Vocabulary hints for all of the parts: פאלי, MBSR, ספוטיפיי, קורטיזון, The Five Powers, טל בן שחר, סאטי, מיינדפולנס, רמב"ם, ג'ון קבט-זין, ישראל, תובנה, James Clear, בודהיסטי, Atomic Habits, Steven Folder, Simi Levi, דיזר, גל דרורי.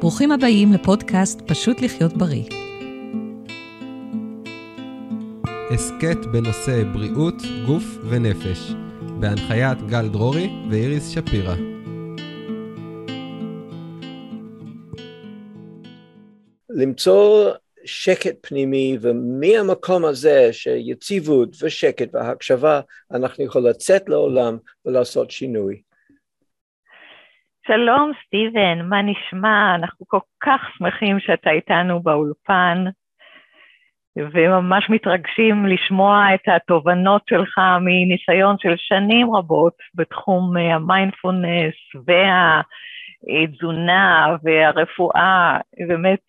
ברוכים הבאים לפודקאסט פשוט לחיות בריא. עסקת בנושא בריאות, גוף ונפש, בהנחיית גל דרורי ואיריס שפירה. למצוא שקט פנימי, ומהמקום הזה שיציבות ושקט והקשבה, אנחנו יכולים לצאת לעולם ולעשות שינוי. שלום סטיבן, מה נשמע? אנחנו כל כך שמחים שאתה איתנו באולפן, וממש מתרגשים לשמוע את התובנות שלך מניסיון של שנים רבות בתחום המיינדפולנס והתזונה והרפואה. באמת,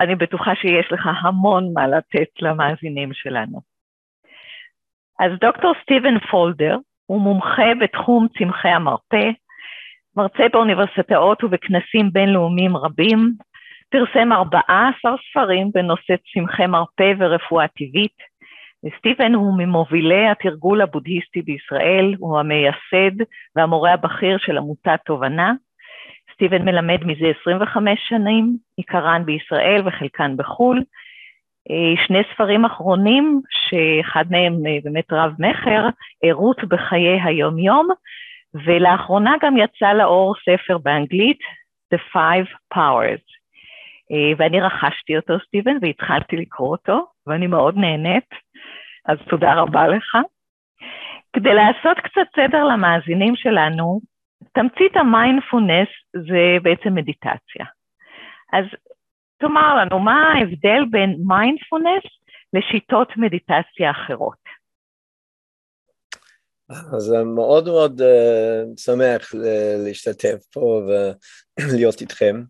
אני בטוחה שיש לך המון מה לתת למאזינים שלנו. אז דוקטור סטיבן פולדר הוא מומחה בתחום צמחי המרפא, מרצה באוניברסיטאות ובכנסים בינלאומיים רבים, פרסם 14 ספרים בנושא צמחי מרפא ורפואה טבעית. סטיבן הוא ממובילי התרגול הבודהיסטי בישראל, הוא המייסד והמורה הבכיר של עמותת תובנה. סטיבן מלמד מזה 25 שנים, עיקרן בישראל וחלקן בחול. שני ספרים אחרונים, שאחד מהם באמת רב מחר, עירות בחיי היום-יום, ולאחרונה גם יצא לאור ספר באנגלית, The Five Powers. ואני רכשתי אותו, סטיבן, והתחלתי לקרוא אותו, ואני מאוד נהנית, אז תודה רבה לך. כדי לעשות קצת סדר למאזינים שלנו, תמצית המיינדפולנס זה בעצם מדיטציה. אז תאמר לנו, מה ההבדל בין מיינדפולנס לשיטות מדיטציה אחרות? אז אני מאוד מאוד שמח להשתתף פה ולהיות איתכם.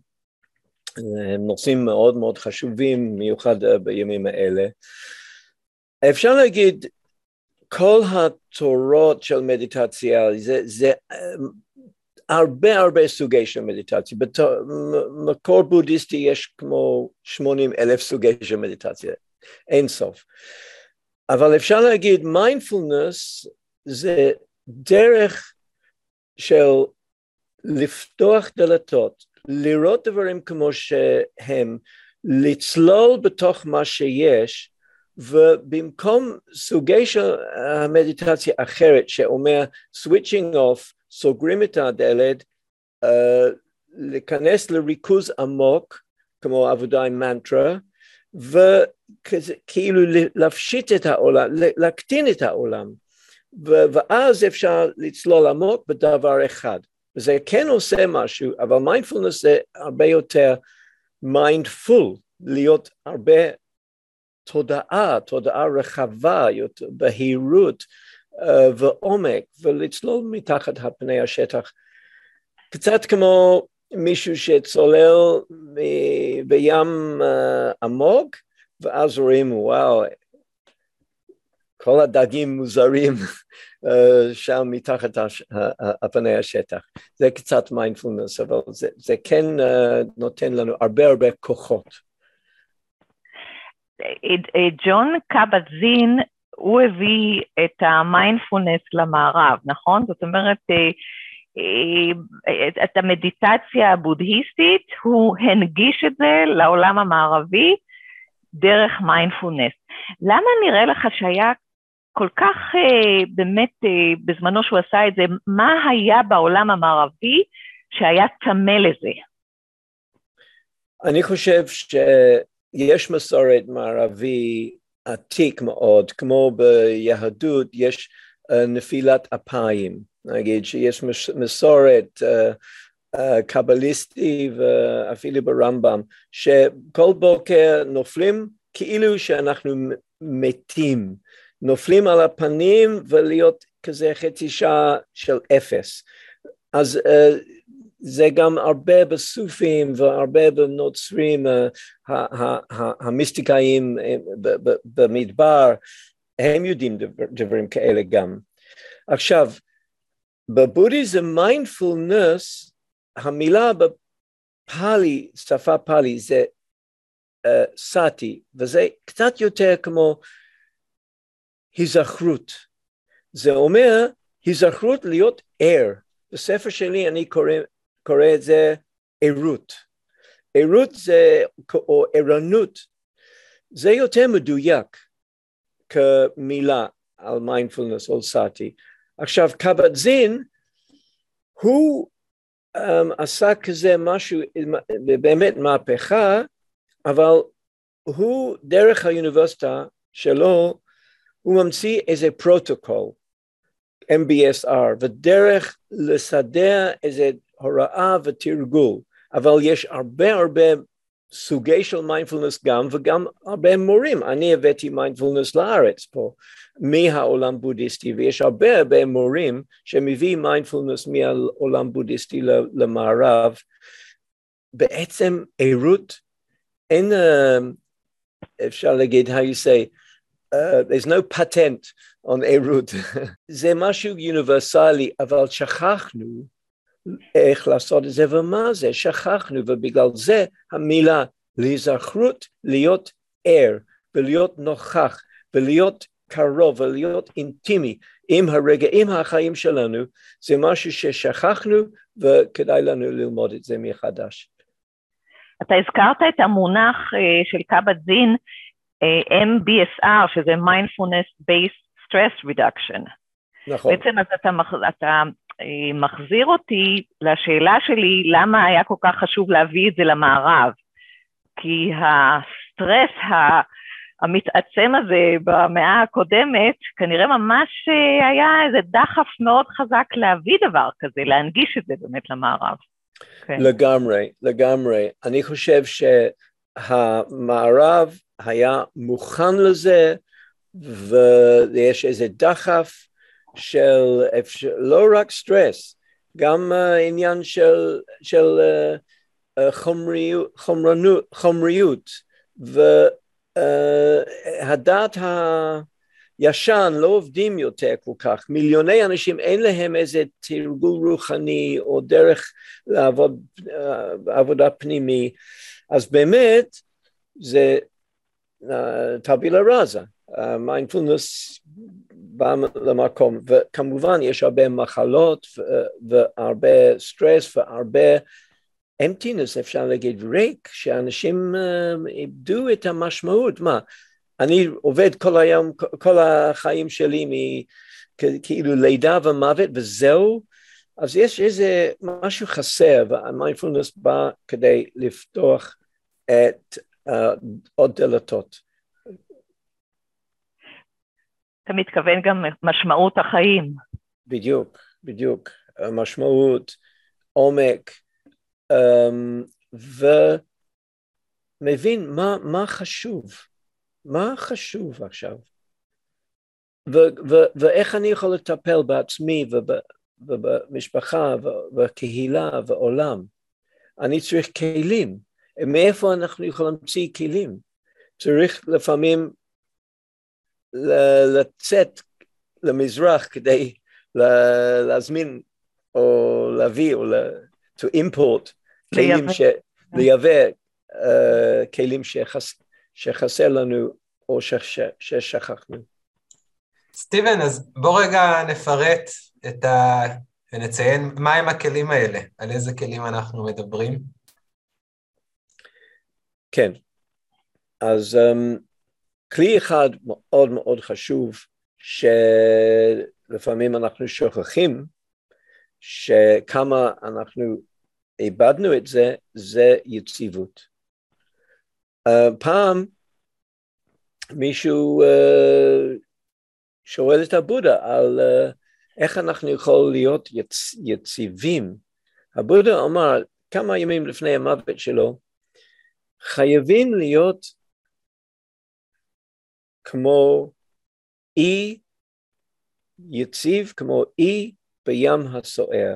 הם נושאים מאוד מאוד חשובים, מיוחד בימים האלה. אפשר להגיד, כל התורות של מדיטציה, זה הרבה הרבה סוגי של מדיטציה. במקור בודהיסטי יש כמו 80,000 סוגי של מדיטציה, אין סוף. אבל אפשר להגיד, מיינדפולנס זה דרך של לפתוח דלתות, לראות דברים כמו שהם, לצלול בתוך מה שיש, ובמקום סוגי של המדיטציה אחרת שאומר switching off, סוגרים את הדלת, להיכנס לריכוז עמוק, כמו עבודה עם מנטרה, וכאילו להפשיט את העולם, להקטין את העולם, ואז אפשר לצלול עמוק בדבר אחד, וזה כן עושה משהו, אבל מיינדפולנס זה הרבה יותר מיינדפול, להיות הרבה תודעה רחבה, יותר בהירות, ועומק, ולצלול מתחת הפני השטח, קצת כמו מישהו שצולל בים עמוק, ואז רואים, וואו, כל הדגים מוזרים שם מתחת הפני השטח. זה קצת מיינדפולנס, אבל זה כן נותן לנו הרבה הרבה כוחות. ג'ון קבט-זין, הוא הביא את המיינדפולנס למערב, נכון? זאת אומרת, את המדיטציה הבודהיסטית, הוא הנגיש את זה לעולם המערבי, דרך מיינדפולנס. למה נראה לך שהיה כל כך, באמת, בזמנו שהוא עשה את זה, מה היה בעולם המערבי שהיה צמא לזה? אני חושב שיש מסורת מערבי, עתיק מאוד, כמו ביהדות יש נפילת אפיים, נגיד שיש מסורת קבליסטי ואפילו ברמב"ם, שכל בוקר נופלים כאילו שאנחנו מתים, נופלים על הפנים ולהיות כזה חצי שעה של אפס, אז זה גם הרבה בסופים והרבה בנוצרים המיסטיקאים במדבר, הם יודעים דברים כאלה גם. עכשיו, בבודהיזם מיינדפולנס, המילה בפאלי, שפה פאלי, זה סאטי, וזה קצת יותר כמו היזכרות. זה אומר היזכרות להיות ער. בספר שלי אני קורא את זה עירות. עירות זה, או עירנות, זה יותר מדויק כמילה על מיינדפולנס או סאטי. עכשיו קבט-זין, הוא עשה כזה משהו, באמת מהפכה, אבל הוא דרך האוניברסיטה שלו, הוא ממציא איזה פרוטוקול, MBSR, ודרך לסדר איזה הוראה ותרגול, אבל יש הרבה סוגי של מיינדפולנס גם, וגם הרבה מורים. אני הבאתי מיינדפולנס לארץ פה, מהעולם בודהיסטי, ויש הרבה מורים שמביאים מיינדפולנס מהעולם בודהיסטי למערב. בעצם עירות, אין, אפשר להגיד, there's no patent on עירות. זה משהו אוניברסלי, אבל שכחנו איך לעשות את זה ומה זה, שכחנו, ובגלל זה המילה להיזכרות, להיות ער, ולהיות נוכח, ולהיות קרוב, ולהיות אינטימי עם הרגעים החיים שלנו, זה משהו ששכחנו, וכדאי לנו ללמוד את זה מחדש. אתה הזכרת את המונח של קבט-זין, MBSR, שזה Mindfulness Based Stress Reduction. נכון. בעצם אז אתה מחזיר אותי לשאלה שלי, למה היה כל כך חשוב להביא את זה למערב? כי הסטרס המתעצם הזה במאה הקודמת, כנראה ממש היה איזה דחף מאוד חזק להביא דבר כזה, להנגיש את זה באמת למערב. לגמרי. אני חושב שהמערב היה מוכן לזה, ויש איזה דחף, של לא רק סטרס, גם עניין של חומריות, והדת הישן לא עובדים יותר כל כך. מיליוני אנשים אין להם איזה תרגול רוחני או דרך לעבוד עבודה פנימי, אז באמת זה טבילה רזה. מיינדפולנס למקום, וכמובן יש הרבה מחלות והרבה סטרס והרבה אמפטינס, אפשר להגיד ריק, שאנשים איבדו את המשמעות. מה, אני עובד כל היום, כל החיים שלי כאילו לידה ומוות וזהו? אז יש איזה משהו חסר, והמיינדפולנס בא כדי לפתוח את עוד דלתות. אתה מתכוון גם משמעות החיים. בדיוק. משמעות, עומק, ומבין מה חשוב. מה חשוב עכשיו? ואיך אני יכול לטפל בעצמי ובמשפחה ובקהילה ועולם. אני צריך כלים. מאיפה אנחנו יכולים להמציא כלים? צריך לפעמים לצאת למזרח כדי להזמין או להביא או to import כלים, לייבא כלים שחסר לנו או ששכחנו. סטיבן, אז בוא רגע נפרט ונציין מהם הכלים האלה, על איזה כלים אנחנו מדברים. כן, אז כלי אחד מאוד מאוד חשוב, שלפעמים אנחנו שוכחים, שכמה אנחנו איבדנו את זה, זה יציבות. פעם מישהו שואל את הבודה על איך אנחנו יכולים להיות יציבים. הבודה אמר, כמה ימים לפני המוות שלו, חייבים להיות כמו אי יציב, כמו אי בים הסוער.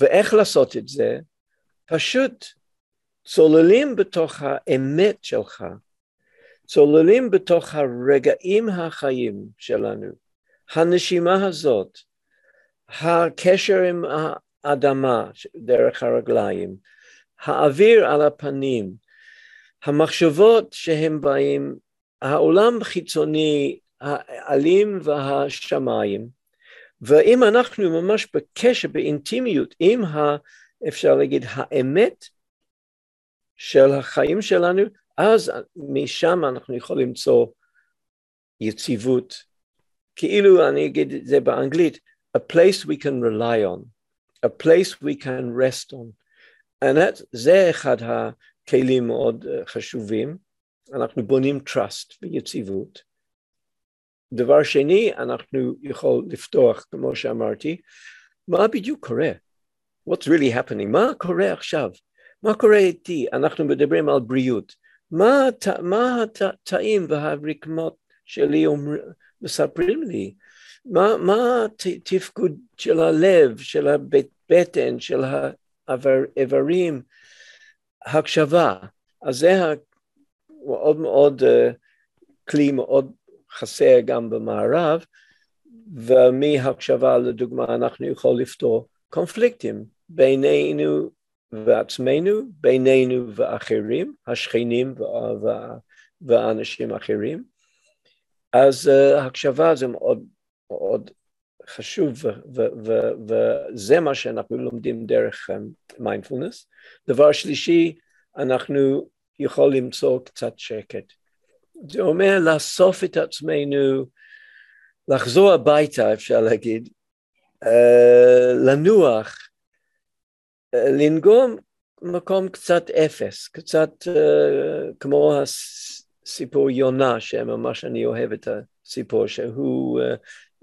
ואיך לעשות את זה? פשוט צוללים בתוך האמת שלך, צוללים בתוך הרגעים החיים שלנו, הנשימה הזאת, הקשר עם האדמה דרך הרגליים, האוויר על הפנים, המחשבות שהם באים, העולם חיצוני, העלים והשמיים, ואם אנחנו ממש בקשר, באינטימיות, עם אפשר להגיד האמת של החיים שלנו, אז משם אנחנו יכולים למצוא יציבות. כאילו אני אגיד את זה באנגלית, a place we can rely on, a place we can rest on. זה אחד הכלים מאוד חשובים, אנחנו בונים trust ויציבות. דבר שני, אנחנו יכול לפתוח, כמו שאמרתי, מה בדיוק קורה? What's really happening? מה קורה עכשיו? מה קורה איתי? אנחנו מדברים על בריאות. מה התאים והרקמות שלי מספרים לי? מה התפקוד של הלב, של הבטן, של האיברים? הקשבה. אז זה מאוד מאוד כלי מאוד חסר גם במערב, ומהקשבה לדוגמה אנחנו יכולים לפתור קונפליקטים בינינו ועצמנו, בינינו ואחרים, השכנים ואנשים אחרים. אז הקשבה זה מאוד מאוד חשוב, וזה מה שאנחנו לומדים דרך מיינדפולנס. דבר שלישי, אנחנו יכולים למצוא קצת שקט. זה אומר לאסוף את עצמנו, לחזור הביתה אפשר להגיד, לנוח, לנגום מקום קצת אפס, קצת כמו הסיפור יונה, שממש אני אוהב את הסיפור, שהוא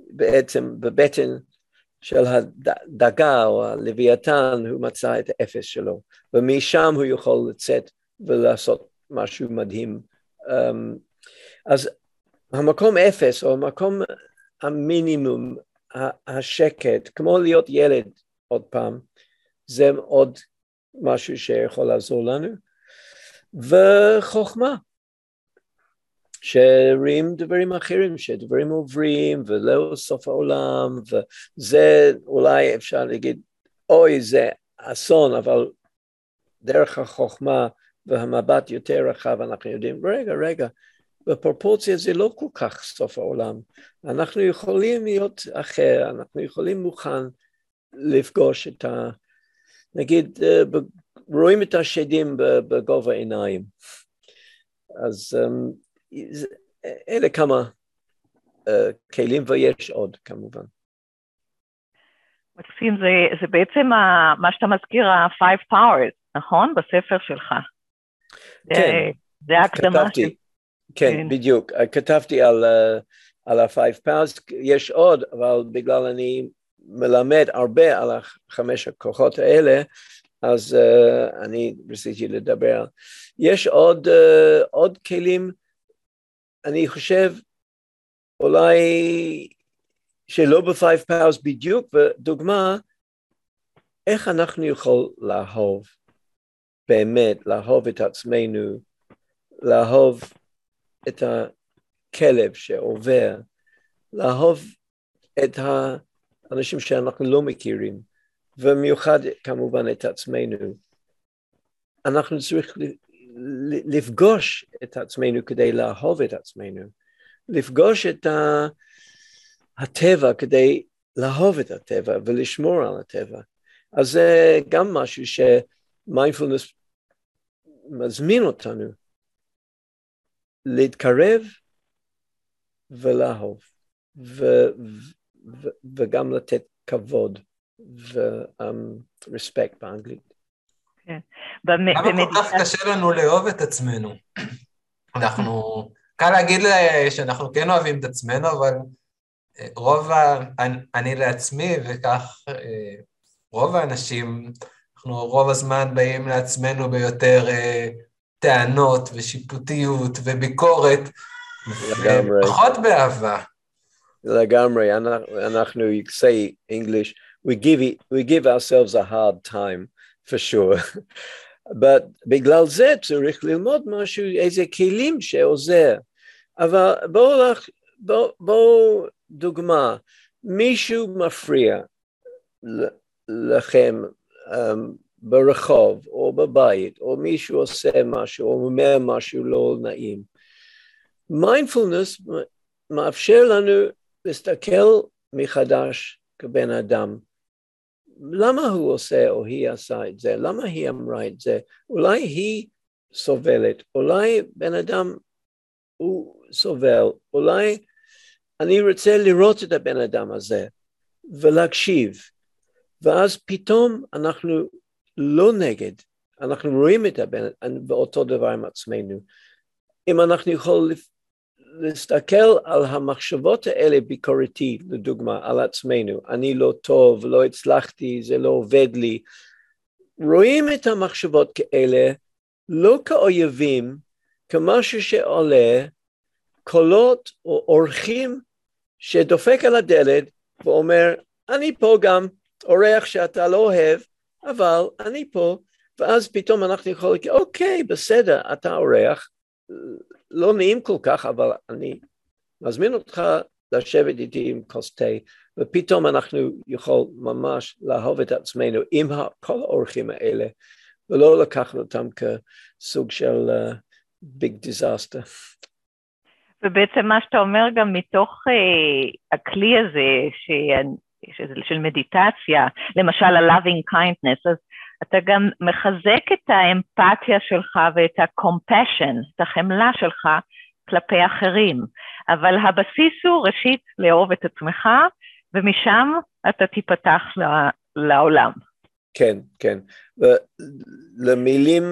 בעצם בבטן של הדגה או הלוויתן, הוא מצא את האפס שלו, ומשם הוא יכול לצאת ולעשות משהו מדהים. אז המקום אפס, או המקום המינימום, השקט, כמו להיות ילד עוד פעם, זה עוד משהו שיכול לעזור לנו. וחוכמה, שרואים דברים אחרים, שדברים עוברים, ולא סוף העולם, וזה אולי אפשר להגיד, אוי זה אסון, אבל דרך החוכמה והמבט יותר רחב אנחנו יודעים, רגע, בפרופורציה זה לא כל כך סוף העולם, אנחנו יכולים להיות אחר, אנחנו יכולים מוכן לפגוש את ה... נגיד, רואים את השדים בגובה עיניים. אז אלה כמה כלים, ויש עוד כמובן. מקסים, זה בעצם מה שאתה מזכיר, ה-Five Powers, נכון? בספר שלך. כן. זה ההקדמה של... כן, בדיוק. כתבתי על ה-Five Powers, יש עוד, אבל בגלל אני מלמד הרבה על החמש הכוחות האלה, אז אני רציתי לדבר. יש עוד כלים, אני חושב, אולי שלא ב-Five Powers בדיוק, ודוגמה, איך אנחנו יכול לאהוב, באמת, לאהוב את עצמנו, לאהוב את הכלב שעובר, לאהוב את האנשים שאנחנו לא מכירים, ומיוחד כמובן את עצמנו. אנחנו צריכים לפגוש את עצמנו כדי לאהוב את עצמנו, לפגוש את הטבע כדי לאהוב את הטבע ולשמור על הטבע. אז זה גם משהו שמיינדפולנס מזמין אותנו, להתקרב ולאהוב, וגם לתת כבוד ורספקט באנגלית. כן. למה כל כך קשה לנו לאהוב את עצמנו? אנחנו, קל להגיד שאנחנו כן אוהבים את עצמנו, אבל רוב אני לעצמי, וכך רוב האנשים, אנחנו רוב הזמן באים לעצמנו ביותר טענות ושיפוטיות וביקורת, פחות באהבה. לגמרי, אנחנו, you say English, we give ourselves a hard time, for sure. But בגלל זה צריך ללמוד משהו, איזה כלים שעוזר. אבל בואו דוגמה, מישהו מפריע לכם ברחוב או בבית, או מישהו עושה משהו, או אומר משהו לא נעים. מיינדפולנס מאפשר לנו להסתכל מחדש כבן אדם, למה הוא עושה או היא עשה את זה, למה היא אמרה את זה, אולי היא סובלת, אולי בן אדם הוא סובל, אולי אני רוצה לראות את הבן אדם הזה ולהקשיב, ואז פתאום אנחנו לא נגד, אנחנו רואים את הבן אדם באותו דבר עם עצמנו. אם אנחנו יכולים להסתכל על המחשבות האלה ביקורתי, לדוגמה, על עצמנו, אני לא טוב, לא הצלחתי, זה לא עובד לי, רואים את המחשבות כאלה לא כאויבים, כמשהו שעולה קולות או אורחים שדופק על הדלת ואומר, אני פה גם, אורח שאתה לא אוהב, אבל אני פה, ואז פתאום אנחנו יכולים, אוקיי, בסדר, אתה אורח, לא נעים כל כך, אבל אני מזמין אותך לשבת איתי עם כוס תה, ופתאום אנחנו יכולים ממש לאהוב את עצמנו עם כל האורחים האלה, ולא לקחנו אותם כסוג של ביג דיזסטר. ובעצם מה שאתה אומר גם מתוך הכלי הזה של מדיטציה, למשל ה-loving kindness, אז אתה גם מחזק את האמפתיה שלך ואת ה-compassion, את החמלה שלך כלפי אחרים, אבל הבסיס הוא ראשית לאהוב את עצמך, ומשם אתה תיפתח לעולם. כן, כן, ולמילים,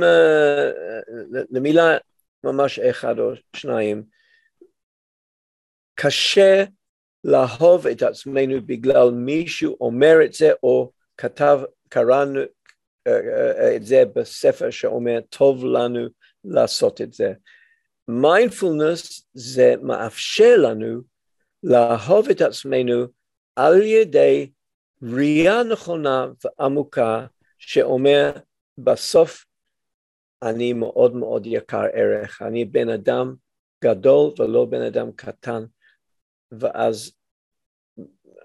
למילה ממש אחד או שניים, קשה לאהוב את עצמנו בגלל מישהו אומר את זה, או כתב, קראנו את זה בספר שאומר, טוב לנו לעשות את זה. מיינדפולנס זה מאפשר לנו לאהוב את עצמנו על ידי ראייה נכונה ועמוקה, שאומר בסוף אני מאוד מאוד יקר ערך, אני בן אדם גדול ולא בן אדם קטן, ואז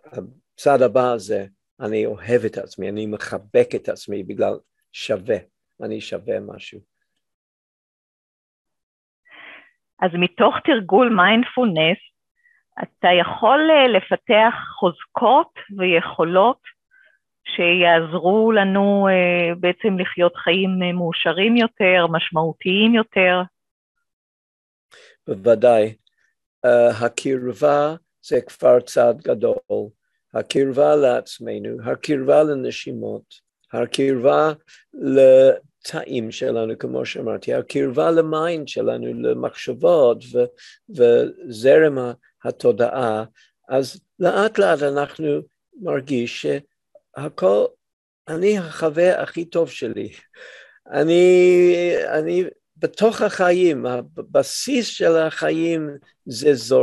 הצד הבא זה, אני אוהב את עצמי, אני מחבק את עצמי בגלל שווה, אני שווה משהו. אז מתוך תרגול מיינדפולנס, אתה יכול לפתח חוזקות ויכולות שיעזרו לנו בעצם לחיות חיים מאושרים יותר, משמעותיים יותר. בוודאי, הקרבה זה כבר צעד גדול, הקרבה לעצמנו, הקרבה לנשימות, הקרבה לתאים שלנו, כמו שאמרתי, הקרבה למיינד שלנו, למחשבות וזרם התודעה, אז לאט לאט אנחנו מרגיש שהכל, אני החבר הכי טוב שלי, אני בתוך החיים, הבסיס של החיים זה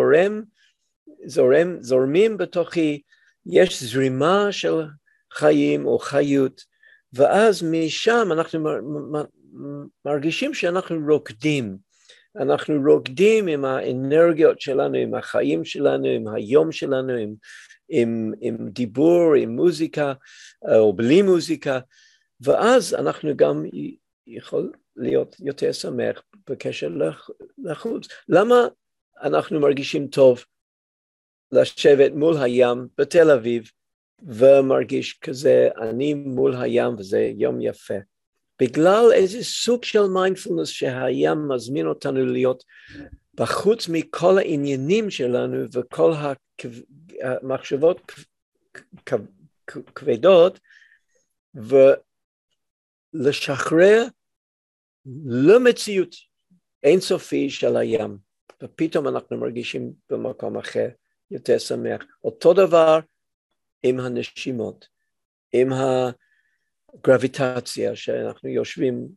זורמים בתוכי, יש זרימה של חיים או חיות, ואז משם אנחנו מרגישים שאנחנו רוקדים, אנחנו רוקדים עם האנרגיות שלנו, עם החיים שלנו, עם היום שלנו, עם דיבור, עם מוזיקה או בלי מוזיקה, ואז אנחנו גם יכולים להיות יותר שמח בקשר לחוץ. למה אנחנו מרגישים טוב לשבת מול הים בתל אביב ומרגיש כזה אני מול הים וזה יום יפה? בגלל איזה סוג של מיינדפולנס שהים מזמין אותנו להיות בחוץ מכל העניינים שלנו וכל המחשבות כבדות, ולשחרר למציאות אינסופי של הים, ופתאום אנחנו מרגישים במקום אחר יותר שמח. אותו דבר עם הנשימות, עם הגרביטציה שאנחנו יושבים,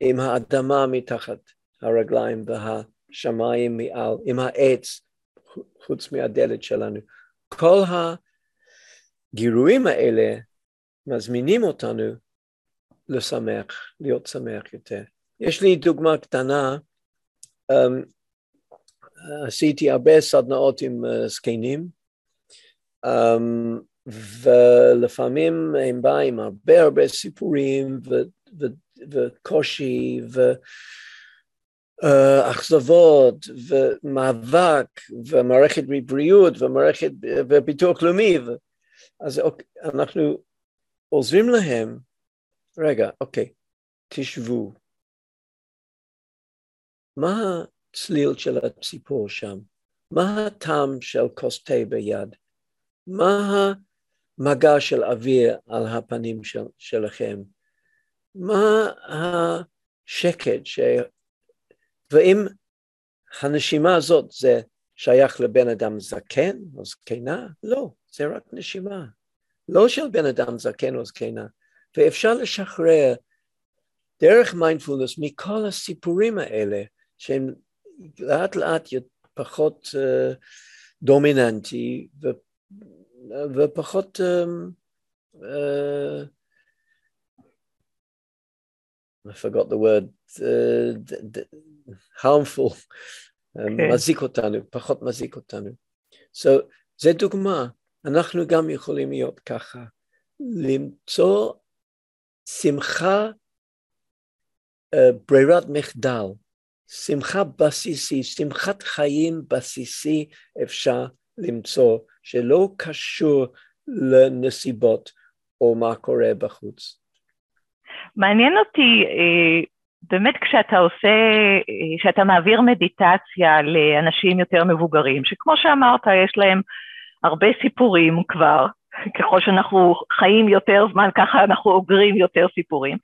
עם האדמה מתחת הרגליים והשמיים מעל, עם העץ חוץ מהדלת שלנו. כל הגירויים האלה מזמינים אותנו לשמח, להיות שמח יותר. יש לי דוגמה קטנה, עשיתי הרבה סדנאות עם זקנים, ולפעמים הם באים הרבה הרבה סיפורים וקושי ואכזבות ומאבק ומערכת בריאות ומערכת וביטוח לאומי, אז אנחנו עוזרים להם, רגע, אוקיי, תשבו, מה הצליל של הציפור שם? מה הטעם של כוס תה ביד? מה המגע של אוויר על הפנים שלכם? מה השקט ואם הנשימה הזאת זה שייך לבן אדם זקן או זקנה? לא, זה רק נשימה. לא של בן אדם זקן או זקנה. ואפשר לשחרר דרך מיינדפולנס מכל הסיפורים האלה, שהם לאט לאט פחות דומיננטי ופחות I forgot the word harmful מזיק אותנו, פחות מזיק אותנו. So זה דוגמה, אנחנו גם יכולים להיות ככה, למצוא שמחה ברירת מחדל, שמחה בסיסי, שמחת חיים בסיסי אפשר למצוא, שלא קשור לנסיבות או מה קורה בחוץ. מעניין אותי, באמת כשאתה מעביר מדיטציה לאנשים יותר מבוגרים, שכמו שאמרת, יש להם הרבה סיפורים כבר, ככל שאנחנו חיים יותר זמן, ככה אנחנו אוגרים יותר סיפורים.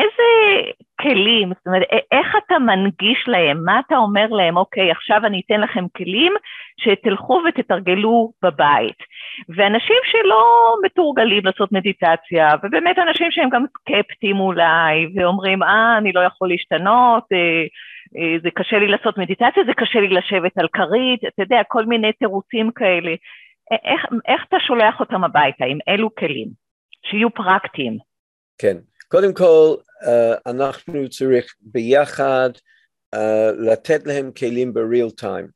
איזה כלים, זאת אומרת, איך אתה מנגיש להם, מה אתה אומר להם, אוקיי, עכשיו אני אתן לכם כלים שתלכו ותתרגלו בבית. ואנשים שלא מתורגלים לעשות מדיטציה, ובאמת אנשים שהם גם סקפטים אולי, ואומרים, אני לא יכול להשתנות, זה קשה לי לעשות מדיטציה, זה קשה לי לשבת על כרית, אתה יודע, כל מיני תירוצים כאלה. איך אתה שולח אותם הביתה עם אלו כלים, שיהיו פרקטיים? כן. קודם כל, אנחנו צריך ביחד לתת להם כלים בריל טיים.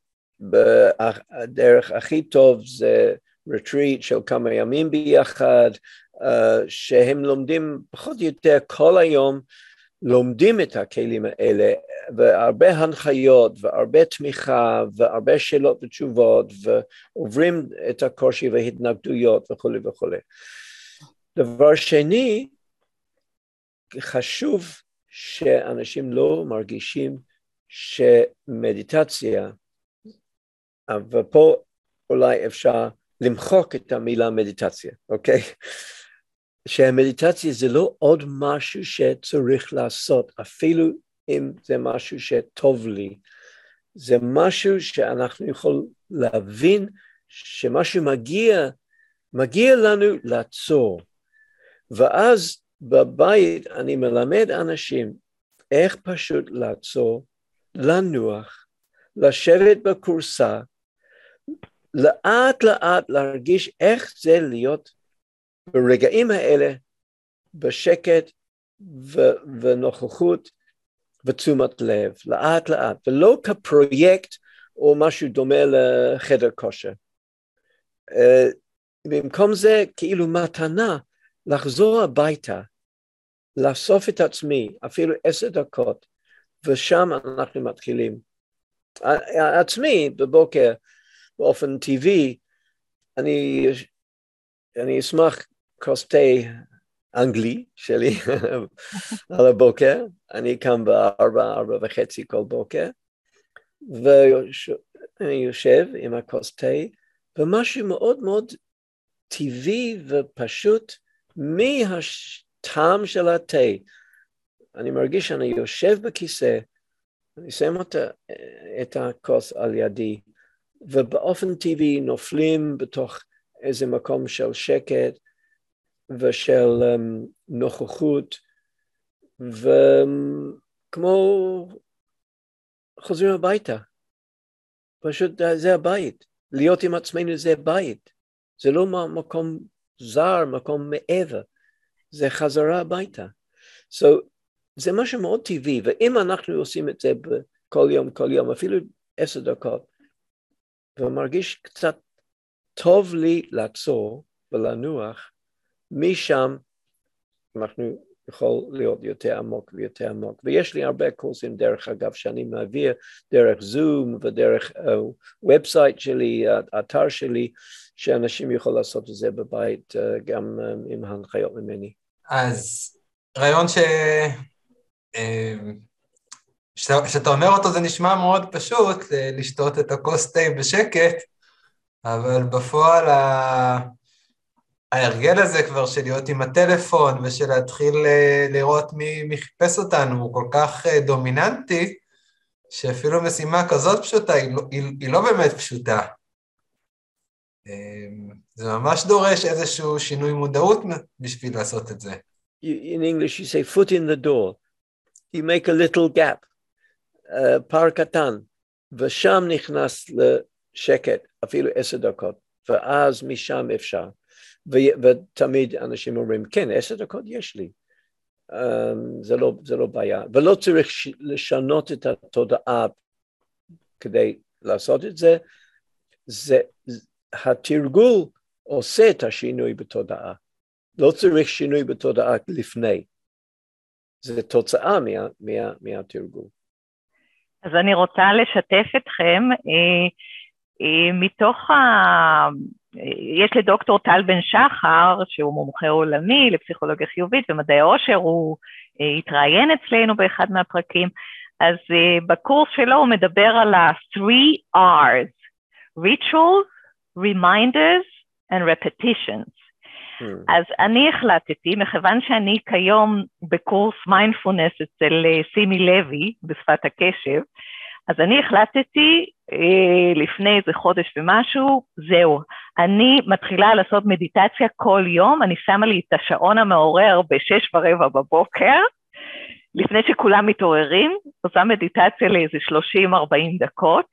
הדרך הכי טוב זה רטריט של כמה ימים ביחד, שהם לומדים פחות או יותר כל היום, לומדים את הכלים האלה, והרבה הנחיות והרבה תמיכה והרבה שאלות ותשובות, ועוברים את הקושי וההתנגדויות וכו' וכו'. דבר שני, חשוב שאנשים לא מרגישים שמדיטציה, אבל פה אולי אפשר למחוק את המילה מדיטציה, אוקיי? שהמדיטציה זה לא עוד משהו שצריך לעשות, אפילו אם זה משהו שטוב לי. זה משהו שאנחנו יכולים להבין שמשהו מגיע לנו לעצור. ואז בבית אני מלמד אנשים איך פשוט לעצור, לנוח, לשבת בקורסה, לאט לאט להרגיש איך זה להיות ברגעים האלה, בשקט ונוכחות ותשומת לב, לאט לאט, ולא כפרויקט או משהו דומה לחדר כושר. במקום זה כאילו מתנה, לחזור הביתה, לאסוף את עצמי, אפילו 10 דקות, ושם אנחנו מתחילים. עצמי בבוקר, באופן טבעי, אני אשמח כוס תה אנגלי שלי על הבוקר, אני קם ב4:30 כל בוקר, ואני יושב עם הכוס תה, ומשהו מאוד מאוד טבעי ופשוט, מהטעם של התה, אני מרגיש שאני יושב בכיסא, אני שם את הכוס על ידי, ובאופן טבעי נופלים בתוך איזה מקום של שקט, ושל נוכחות, וכמו חוזרים הביתה, פשוט זה הבית, להיות עם עצמנו זה הבית, זה לא מקום זר, מקום מעבר, זה חזרה הביתה. So, זה משהו מאוד טבעי, ואם אנחנו עושים את זה כל יום, אפילו 10 דקות, ומרגיש קצת טוב לי לעצור ולנוח, משם אנחנו יכול להיות יותר עמוק ויותר עמוק. ויש לי הרבה קורסים דרך אגב שאני מעביר, דרך זום ודרך וויבסייט שלי, אתר שלי, שאנשים יכולים לעשות את זה בבית גם עם הנחיות ממני. אז רעיון שאתה אומר אותו זה נשמע מאוד פשוט, לשתות את הכוס תה בשקט, אבל בפועל ההרגל הזה כבר של להיות עם הטלפון ושל להתחיל לראות מי חיפש אותנו הוא כל כך דומיננטי, שאפילו משימה כזאת פשוטה היא לא באמת פשוטה. זה ממש דורש איזשהו שינוי מודעות בשביל לעשות את זה. In English you say foot in the door, you make a little gap, פער קטן, ושם נכנס לשקט, אפילו 10 דקות, ואז משם אפשר. ותמיד אנשים אומרים, כן, 10 דקות יש לי, זה לא בעיה, ולא צריך לשנות את התודעה כדי לעשות את זה, התרגול עושה את השינוי בתודעה, לא צריך שינוי בתודעה לפני, זה תוצאה מהתרגול. אז אני רוצה לשתף אתכם, מתוך יש לדוקטור טל בן שחר, שהוא מומחה עולמי לפסיכולוגיה חיובית ומדעי העושר, הוא התראיין אצלנו באחד מהפרקים, אז בקורס שלו הוא מדבר על ה-3 R's, Rituals, Reminders and Repetitions. אז אני החלטתי, מכיוון שאני כיום בקורס מיינדפולנס אצל סימי לוי בשפת הקשב, אז אני החלטתי לפני איזה חודש ומשהו, זהו, אני מתחילה לעשות מדיטציה כל יום, אני שמה לי את השעון המעורר ב6:15 בבוקר, לפני שכולם מתעוררים, עושה מדיטציה לאיזה 30-40 דקות,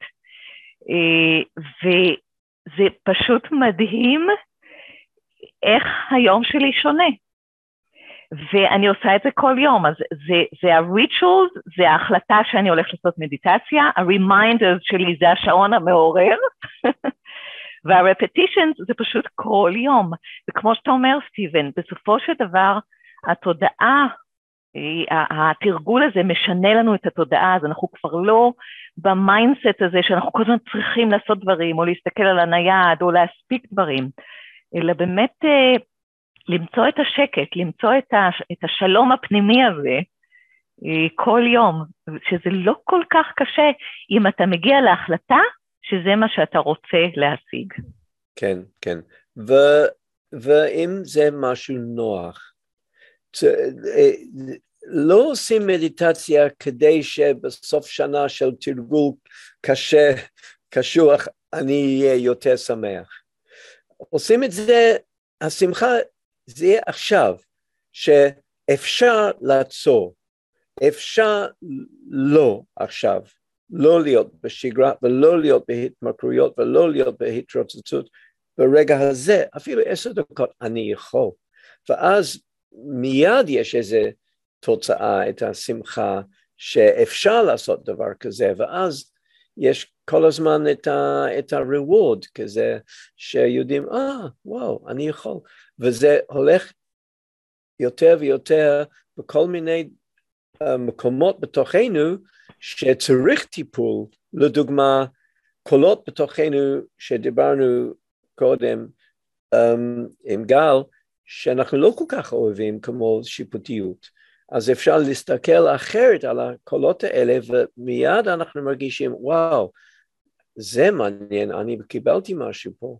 וזה פשוט מדהים איך היום שלי שונה. ואני עושה את זה כל יום, אז זה ה-rituals, זה ההחלטה שאני הולכת לעשות מדיטציה, ה-reminders שלי זה השעון המעורר, וה-repetitions זה פשוט כל יום. וכמו שאתה אומר, סטיבן, בסופו של דבר, התודעה, התרגול הזה משנה לנו את התודעה, אז אנחנו כבר לא במיינדסט הזה, שאנחנו כל הזמן צריכים לעשות דברים, או להסתכל על הנייד, או להספיק דברים, אלא באמת למצוא את השקט, למצוא את השלום הפנימי הזה כל יום, שזה לא כל כך קשה אם אתה מגיע להחלטה שזה מה שאתה רוצה להשיג. כן, כן. ואם זה משהו נוח, לא עושים מדיטציה כדי שבסוף שנה של תרגול קשה, קשוח, אני אהיה יותר שמח. עושים את זה, השמחה זה יהיה עכשיו, שאפשר לעצור, אפשר לא עכשיו, לא להיות בשגרה, ולא להיות בהתמכרויות, ולא להיות בהתרוצצות, ברגע הזה, אפילו 10 דקות אני יכול, ואז מיד יש איזו תוצאה, את השמחה, שאפשר לעשות דבר כזה, ואז יש כל הזמן את ה-reward כזה, שיודעים, וואו, אני יכול, וזה הולך יותר ויותר בכל מיני מקומות בתוכנו, שצריך טיפול, לדוגמה, קולות בתוכנו שדיברנו קודם עם גל, שאנחנו לא כל כך אוהבים כמו שיפוטיות, אז אפשר להסתכל אחרת על הקולות האלה, ומיד אנחנו מרגישים, וואו, זה מעניין, אני קיבלתי משהו פה.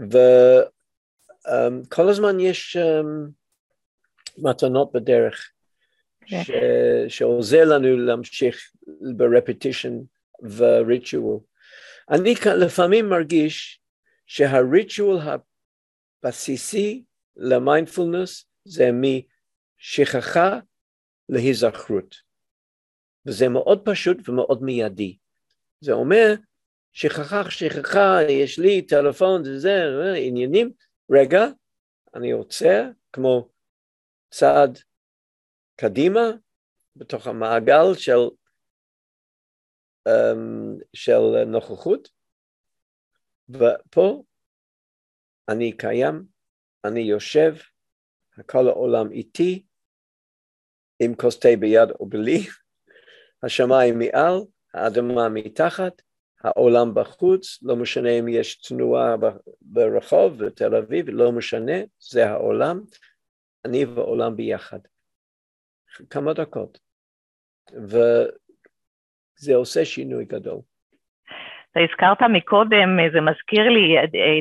וכל הזמן יש מתנות בדרך, שעוזר לנו להמשיך ברפטישן וריטואל. אני לפעמים מרגיש שהריטואל הבסיסי למיינדפולנס זה שכחה להיזכרות, וזה מאוד פשוט ומאוד מיידי. זה אומר, שכחה, יש לי טלפון, זה, עניינים, רגע, אני עוצר, כמו צעד קדימה, בתוך המעגל של נוכחות, ופה אני קיים, אני יושב, כל העולם איתי, עם כוסתי ביד או בלי, השמיים מעל, האדמה מתחת, העולם בחוץ, לא משנה אם יש תנועה ברחוב, בתל אביב, לא משנה, זה העולם, אני והעולם ביחד. כמה דקות. וזה עושה שינוי גדול. אתה הזכרת מקודם, זה מזכיר לי,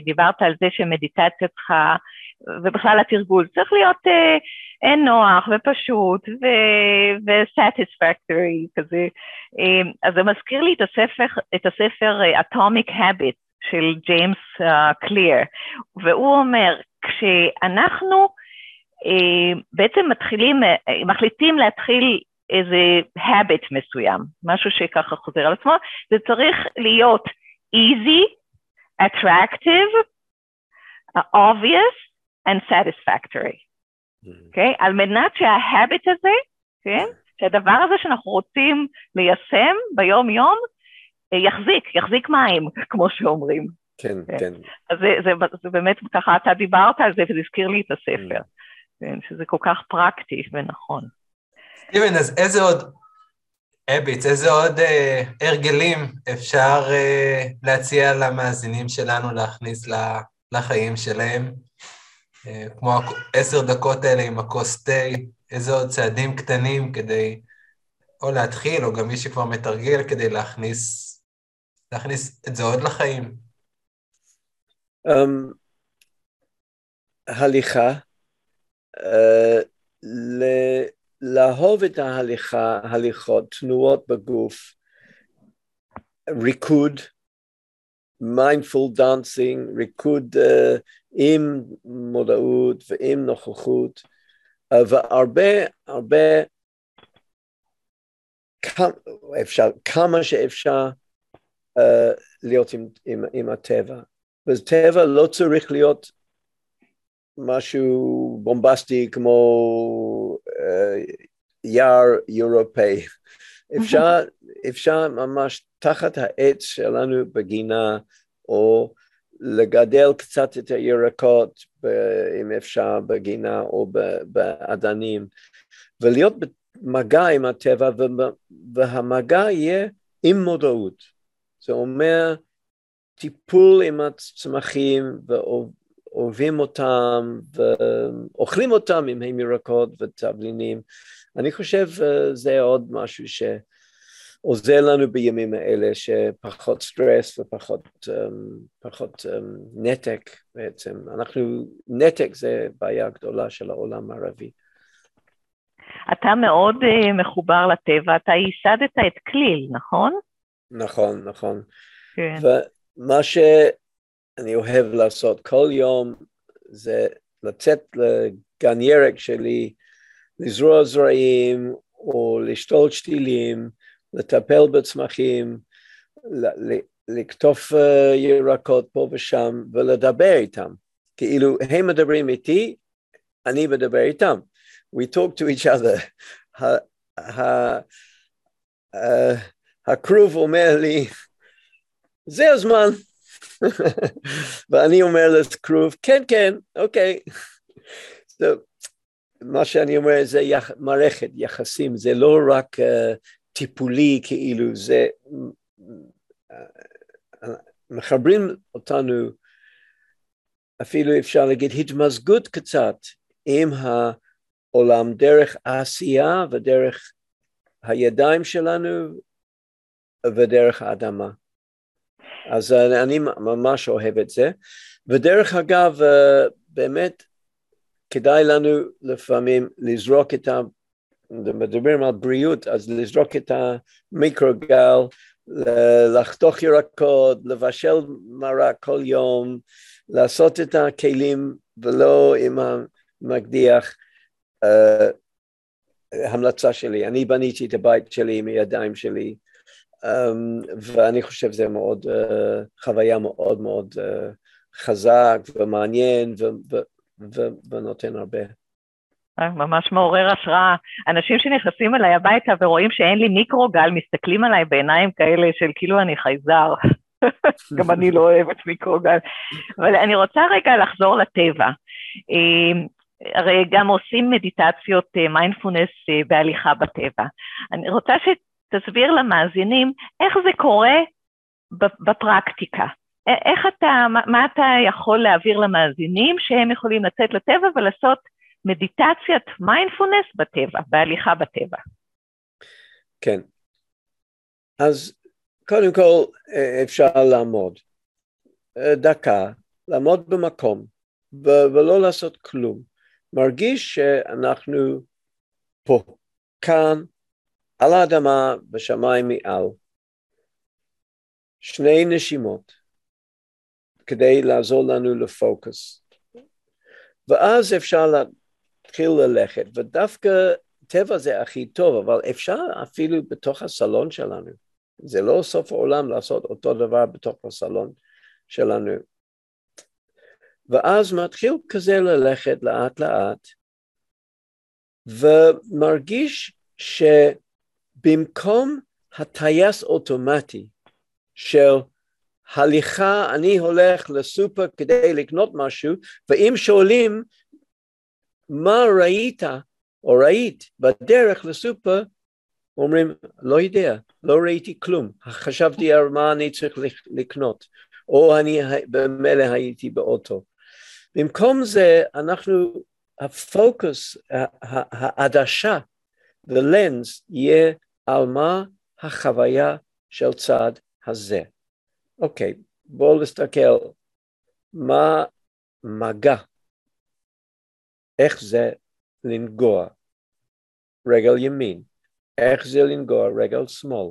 דיברת על זה שמדיטציה צריכה, ובכלל התרגול, צריך להיות נוח ופשוט ו-satisfactory כזה. אז זה מזכיר לי את הספר Atomic Habits של James Clear, והוא אומר, כשאנחנו בעצם מחליטים להתחיל איזה habit מסוים, משהו שככה חוזר על עצמו, זה צריך להיות easy, attractive, obvious, and satisfactory. Okay? על מנת שההביט הזה, okay? שהדבר הזה שאנחנו רוצים ליישם ביום יום, יחזיק מים, כמו שאומרים. כן, okay? כן. אז זה באמת ככה, אתה דיברת על זה ותזכיר לי את הספר. Okay? שזה כל כך פרקטי ונכון. סטיבן, אז איזה עוד habits, איזה עוד הרגלים אפשר להציע למאזינים שלנו להכניס לחיים שלהם? כמו 10 דקות האלה עם הכוס תה, איזה עוד צעדים קטנים כדי או להתחיל, או גם מי שכבר מתרגל, כדי להכניס את זה עוד לחיים. הליכה, לאהוב את ההליכה, הליכות, תנועות בגוף, ריקוד, mindful dancing, ריקוד עם מודעות ועם נוכחות, והרבה, כמה שאפשר להיות עם הטבע. וטבע לא צריך להיות משהו בומבסטי כמו יער אירופאי. אפשר ממש תחת העץ שלנו בגינה, או לגדל קצת את הירקות, אם אפשר בגינה או באדנים, ולהיות במגע עם הטבע, והמגע יהיה עם מודעות. זה אומר טיפול עם הצמחים, ואוהבים אותם, ואוכלים אותם אם הם ירקות ותבלינים. אני חושב זה עוד משהו שעוזר לנו בימים האלה, שפחות סטרס ופחות נתק בעצם. נתק זה בעיה גדולה של העולם הערבי. אתה מאוד מחובר לטבע, אתה ייסדת את כליל, נכון? נכון. כן. ומה שאני אוהב לעשות כל יום, זה לצאת לגן ירק שלי, לזרוע זרעים, או לשתול שתילים, לטפל בצמחים, לקטוף ירקות פה ושם, ולדבר איתם. כאילו, הם מדברים איתי, אני מדבר איתם. We talk to each other. הקרוב אומר לי, זה הזמן. ואני אומר לקרוב, כן, אוקיי. So, מה שאני אומר זה מערכת יחסים, זה לא רק טיפולי כאילו, זה מחברים אותנו, אפילו אפשר להגיד התמזגות קצת עם העולם, דרך העשייה ודרך הידיים שלנו ודרך האדמה. אז אני ממש אוהב את זה, ודרך אגב באמת, כדאי לנו לפעמים לזרוק את מדברים על בריאות, אז לזרוק את המיקרוגל, לחתוך ירקות, לבשל מרק כל יום, לעשות את הכלים ולא עם המקדיח. המלצה שלי, אני בניתי את הבית שלי עם הידיים שלי, ואני חושב זה מאוד, חוויה מאוד מאוד חזק ומעניין ונותן הרבה. ממש מעורר השראה. אנשים שנכנסים אליי הביתה ורואים שאין לי מיקרוגל, מסתכלים עליי בעיניים כאלה של כאילו אני חייזר. גם אני לא אוהבת מיקרוגל. אבל אני רוצה רגע לחזור לטבע. הרי גם עושים מדיטציות מיינדפולנס בהליכה בטבע. אני רוצה שתסביר למאזינים איך זה קורה בפרקטיקה. איך אתה, מה אתה יכול להעביר למאזינים שהם יכולים לצאת לטבע ולעשות מדיטציית מיינדפולנס בטבע, בהליכה בטבע? כן. אז קודם כל אפשר לעמוד דקה, לעמוד במקום ולא לעשות כלום. מרגיש שאנחנו פה, כאן, על האדמה, בשמיים מעל. שני נשימות, כדי לעזור לנו לפוקוס. ואז אפשר להתחיל ללכת, ודווקא טבע זה הכי טוב, אבל אפשר אפילו בתוך הסלון שלנו. זה לא סוף העולם לעשות אותו דבר בתוך הסלון שלנו. ואז מתחיל כזה ללכת לאט לאט, ומרגיש שבמקום הטייס אוטומטי של הליכה, אני הולך לסופר כדי לקנות משהו, ואם שואלים מה ראית או ראית בדרך לסופר, אומרים לא יודע, לא ראיתי כלום, חשבתי על מה אני צריך לקנות, או אני במילא הייתי באוטו. במקום זה אנחנו, הפוקוס, העדשה, ולנס יהיה על מה החוויה של צד הזה. אוקיי, בואו נסתכל מה מגע, איך זה לנגוע רגל ימין, איך זה לנגוע רגל שמאל,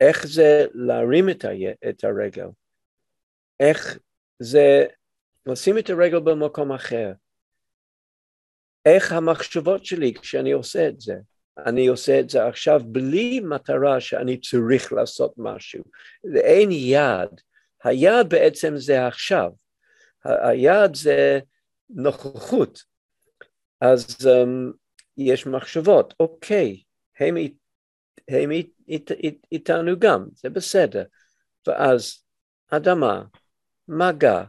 איך זה להרים את הרגל, איך זה לשים את הרגל במקום אחר, איך המחשבות שלי כשאני עושה את זה. אני עושה את זה עכשיו בלי מטרה שאני צריך לעשות משהו. אין יעד. היעד בעצם זה עכשיו. היעד זה נוכחות. אז יש מחשבות. אוקיי, הם איתנו גם, זה בסדר. ואז אדמה, מגע,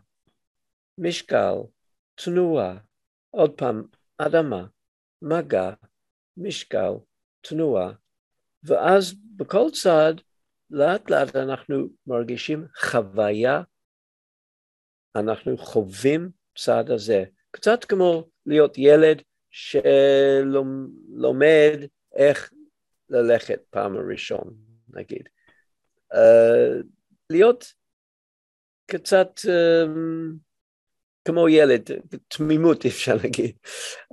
משקל, תנועה. עוד פעם, אדמה, מגע, משקל, תנועה, ואז בכל צד, לאט לאט אנחנו מרגישים חוויה, אנחנו חווים צד הזה, קצת כמו להיות ילד שלומד איך ללכת פעם הראשון, נגיד. להיות קצת כמו ילד, תמימות אפשר להגיד,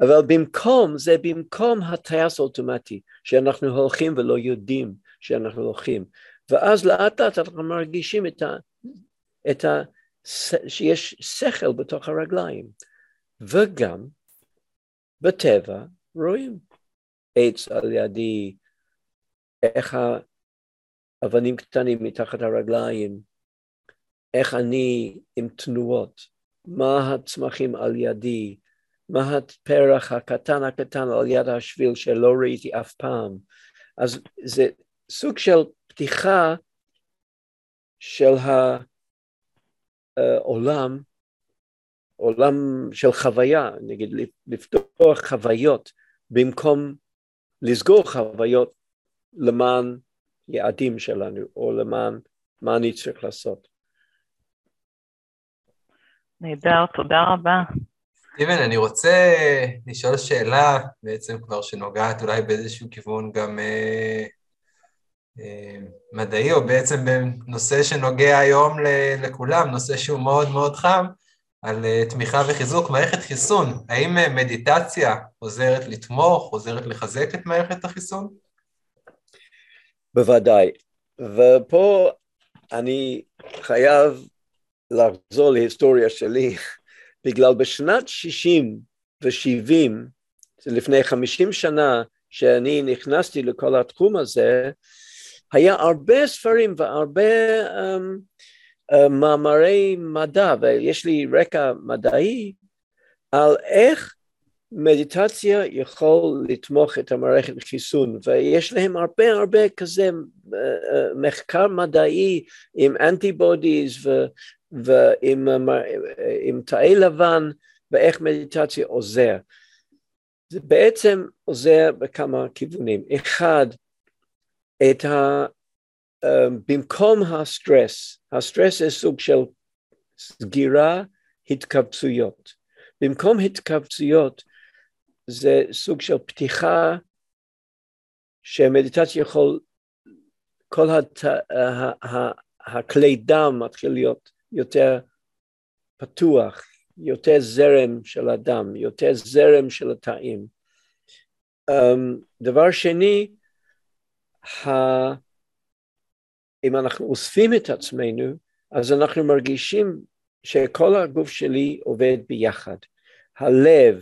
אבל במקום, זה במקום הטייס אוטומטי, שאנחנו הולכים ולא יודעים שאנחנו הולכים, ואז לאט לאט אנחנו מרגישים שיש שכל בתוך הרגליים, וגם בטבע רואים עץ על ידי, איך האבנים קטנים מתחת הרגליים, איך אני עם תנועות, מה הצמחים על ידי, מה הפרח הקטן הקטן על יד השביל שלא ראיתי אף פעם. אז זה סוג של פתיחה של העולם, עולם של חוויה, נגיד לפתוח חוויות, במקום לסגור חוויות למען יעדים שלנו, או למען מה אני צריך לעשות. נהדר, תודה רבה. סטיבן, אני רוצה לשאול שאלה, בעצם כבר שנוגעת אולי באיזשהו כיוון גם מדעי, או בעצם בנושא שנוגע היום לכולם, נושא שהוא מאוד מאוד חם, על תמיכה וחיזוק מערכת חיסון. האם מדיטציה עוזרת לתמוך, עוזרת לחזק את מערכת החיסון? בוודאי. ופה אני חייב לחזור להיסטוריה שלי, בגלל בשנת 60 ו-70, לפני 50 שנה שאני נכנסתי לכל התחום הזה, היה הרבה ספרים והרבה מאמרי מדע, ויש לי רקע מדעי, על איך מדיטציה יכול לתמוך את המערכת חיסון, ויש להם הרבה הרבה כזה מחקר מדעי עם אנטיבודיז ועם תאי לבן ואיך מדיטציה עוזר. זה בעצם עוזר בכמה כיוונים. אחד, במקום הסטרס, הסטרס זה סוג של סגירה, התקבצויות. במקום התקבצויות, זה סוג של פתיחה, שמדיטציה יכול, כל הכלי דם מתחיל להיות יותר פתוח, יותר זרם של הדם, יותר זרם של התאים. דבר שני, אם אנחנו אוספים את עצמנו, אז אנחנו מרגישים שכל הגוף שלי עובד ביחד. הלב,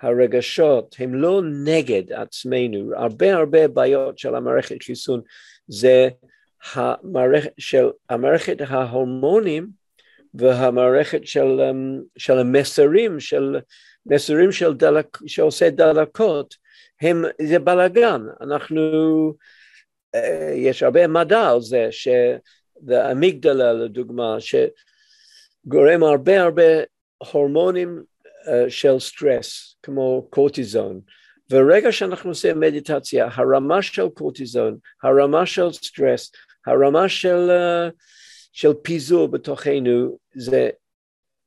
הרגשות, הם לא נגד עצמנו. הרבה בעיות של המערכת חיסון, זה המערכת של ההורמונים, והמערכת של המסרים, של מסרים של שעושה דלקות, זה בלגן. יש הרבה מדע על זה, שהאמיגדלה לדוגמה, שגורם הרבה הורמונים של סטרס, כמו קורטיזון, ורגע שאנחנו עושים מדיטציה, הרמה של קורטיזון, הרמה של סטרס, הרמה של פיזור בתוכנו, זה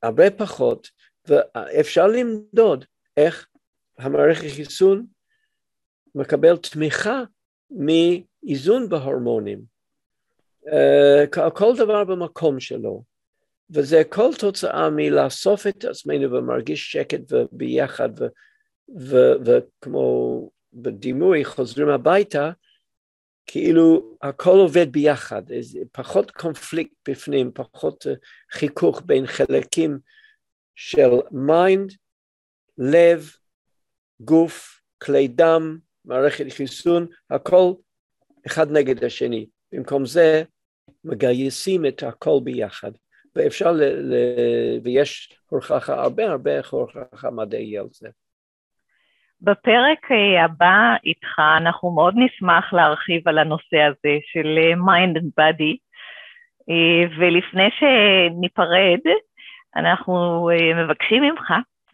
הרבה פחות, ואפשר למדוד איך המערכת חיסון מקבל תמיכה מאיזון בהורמונים. כל דבר במקום שלו, וזה כל תוצאה מלאסוף את עצמנו ומרגיש שקט וביחד, וכמו בדימוי חוזרים הביתה, כאילו הכל עובד ביחד, פחות קונפליקט בפנים, פחות חיכוך בין חלקים של מיינד, לב, גוף, כלי דם, מערכת חיסון, הכל אחד נגד השני. במקום זה מגייסים את הכל ביחד, ואפשר, ויש הוכחה, הרבה הוכחה מדעי על זה. בפרק הבא איתך אנחנו מאוד נשמח להרחיב על הנושא הזה של mind and body, ולפני שניפרד אנחנו מבקשים ממך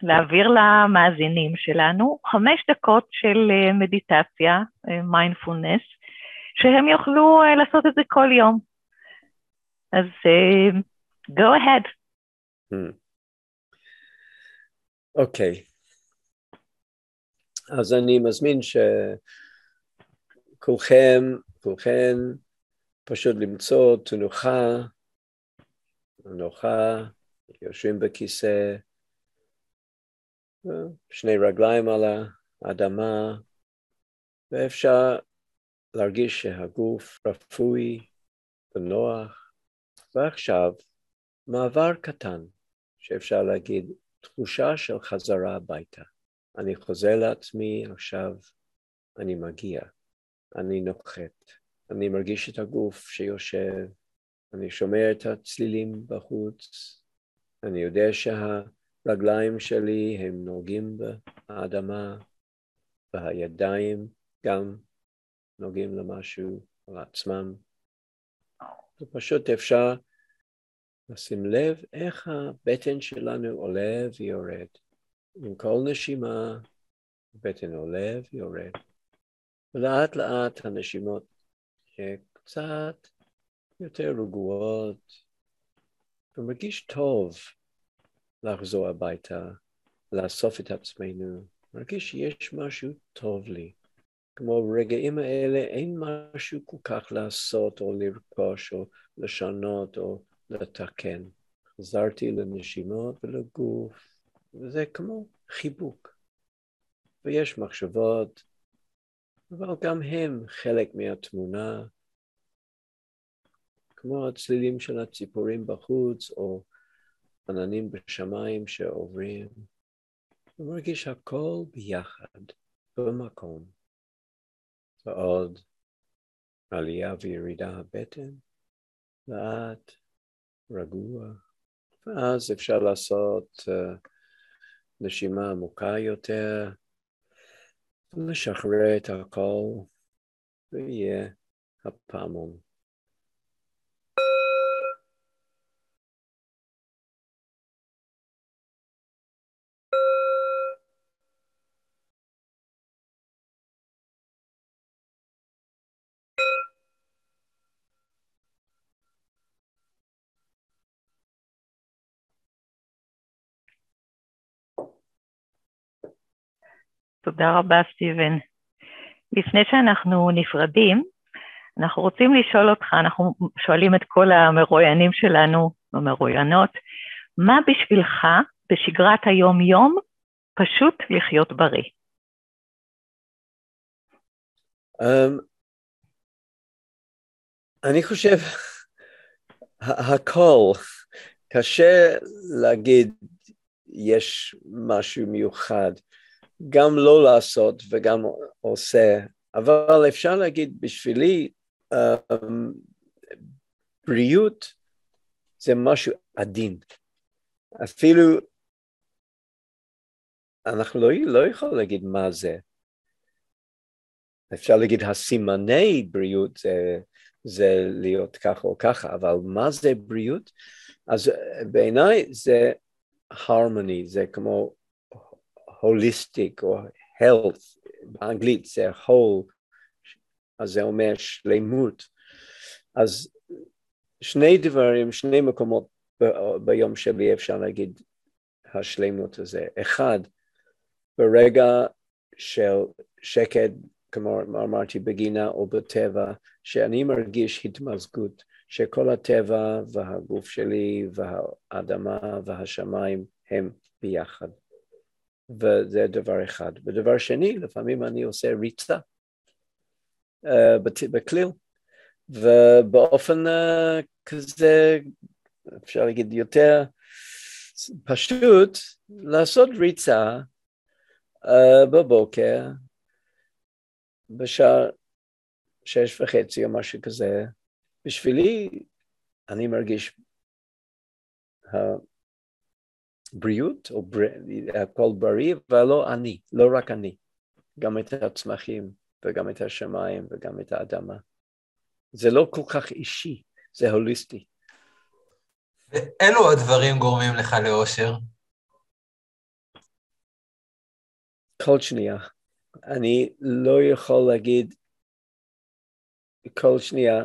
להעביר למאזינים שלנו 5 דקות של מדיטציה, מיינדפולנס, שהם יוכלו לעשות את זה כל יום. אז go ahead. אוקיי. אז אני מזמין שכולכם פשוט למצוא תנוחה, יושבים בכיסא, 2 רגליים על האדמה, ואפשר להרגיש שהגוף רפוי ונוח. ועכשיו, מעבר קטן, שאפשר להגיד, תחושה של חזרה הביתה. אני חוזר לעצמי, עכשיו אני מגיע, אני נוחת, אני מרגיש את הגוף שיושב, אני שומע את הצלילים בחוץ, אני יודע שהרגליים שלי הם נוגעים באדמה, והידיים גם נוגעים למשהו, לעצמם. ופשוט אפשר לשים לב איך הבטן שלנו עולה ויורד. עם כל נשימה, הבטן עולה ויורד. ולאט לאט הנשימות שקצת יותר רגועות, ומרגיש טוב לחזור הביתה, לאסוף את עצמנו. מרגיש שיש משהו טוב לי. כמו רגעים האלה, אין משהו כל כך לעשות, או לרכוש, או לשנות, או לתקן. חזרתי לנשימות ולגוף, וזה כמו חיבוק. ויש מחשבות, אבל גם הם חלק מהתמונה, כמו הצלילים של הציפורים בחוץ, או עננים בשמיים שעוברים. ומרגיש הכל ביחד, במקום. ועוד עלייה וירידה הבטן, לאט, רגוע, ואז אפשר לעשות נשימה עמוקה יותר, לשחרר את הכל, ויהיה הפעמון. תודה רבה, סטיבן. לפני שאנחנו נפרדים, אנחנו רוצים לשאול אותך, אנחנו שואלים את כל המרואיינים שלנו, המרואיינות, מה בשבילך בשגרת היום-יום פשוט לחיות בריא? אני חושב, הכל, קשה להגיד יש משהו מיוחד, גם לא לעשות וגם עושה, אבל אפשר להגיד בשבילי, בריאות זה משהו עדין. אפילו אנחנו לא יכולים להגיד מה זה. אפשר להגיד הסימני בריאות זה להיות ככה או ככה, אבל מה זה בריאות? אז בעיניי זה harmony, זה כמו holistic או health, באנגלית זה whole, אז זה אומר שלמות. אז שני דברים, שני מקומות ביום שלי אפשר להגיד השלמות הזה. אחד, ברגע של שקט, כמו אמרתי בגינה או בטבע, שאני מרגיש התמזגות, שכל הטבע והגוף שלי והאדמה והשמיים הם ביחד. וזה דבר אחד. ודבר שני, לפעמים אני עושה ריצה. בכליל, ובאופן כזה, אפשר להגיד יותר פשוט, לעשות ריצה בבוקר, בשעה 6:30 או משהו כזה, בשבילי אני מרגיש הבריאות, או הכל בריא, ולא אני, לא רק אני, גם את הצמחים. וגם את השמיים, וגם את האדמה. זה לא כל כך אישי, זה הוליסטי. ואילו עוד דברים גורמים לך לאושר? כל שנייה. אני לא יכול להגיד, כל שנייה,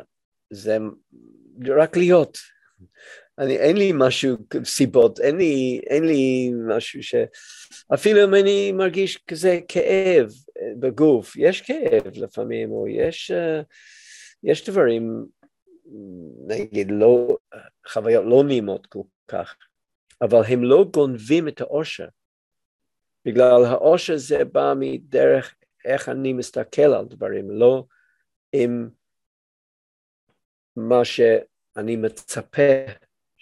זה רק להיות. אין לי משהו, סיבות, אין לי משהו ש... אפילו אם אני מרגיש כזה כאב בגוף, יש כאב לפעמים, או יש דברים, נגיד, לא, חוויות לא נעימות כל כך, אבל הם לא גונבים את האושר, בגלל האושר זה בא מדרך איך אני מסתכל על דברים, לא עם מה שאני מצפה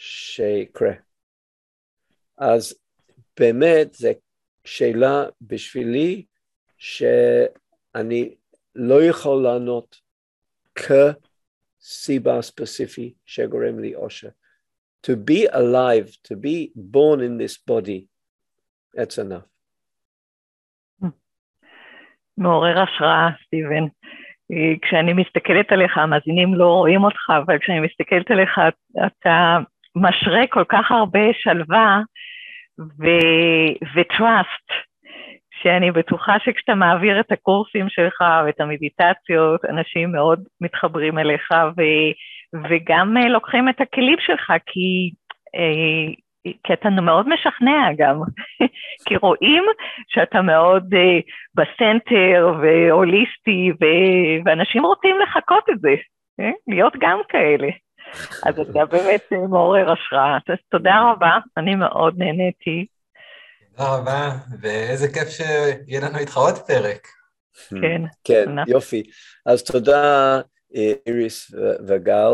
שיקרה. אז באמת זה שאלה בשבילי שאני לא יכול לענות כסיבה ספציפי שגורם לי אושר. To be alive, to be born in this body, that's enough. מעורר השראה, סטיבן. כשאני מסתכלת עליך, המאזינים לא רואים אותך, אבל כשאני מסתכלת עליך, אתה משרה כל כך הרבה שלווה וטראסט, שאני בטוחה שכשאתה מעביר את הקורסים שלך ואת המדיטציות, אנשים מאוד מתחברים אליך וגם לוקחים את הכלים שלך, כי אתה מאוד משכנע גם, כי רואים שאתה מאוד בסנטר והוליסטי, ואנשים רוצים לחכות את זה, להיות גם כאלה. אז אתה באמת מעורר השראה. תודה רבה, אני מאוד נהניתי. תודה רבה, ואיזה כיף שיהיה לנו איתך עוד פרק. כן, יופי. אז תודה איריס וגל,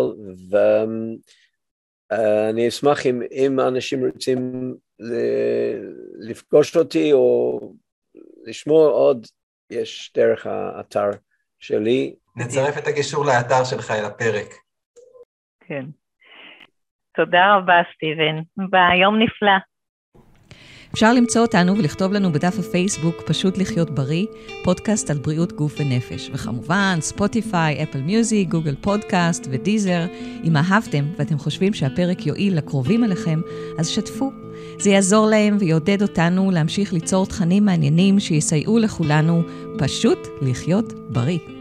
ואני אשמח אם אנשים רוצים לפגוש אותי או לשמוע עוד, יש דרך האתר שלי. נצרף את הקישור לאתר שלך אל הפרק. כן. תודה רבה, סטיבן. ביום נפלא. אפשר למצוא אותנו ולכתוב לנו בדף הפייסבוק פשוט לחיות בריא, פודקאסט על בריאות גוף ונפש, וכמובן ספוטיפיי, אפל מיוזיק, גוגל פודקאסט ודיזר. אם אהבתם ואתם חושבים שהפרק יועיל לקרובים אליכם, אז שתפו. זה יעזור להם ויעודד אותנו להמשיך ליצור תכנים מעניינים שיסייעו לכולנו פשוט לחיות בריא.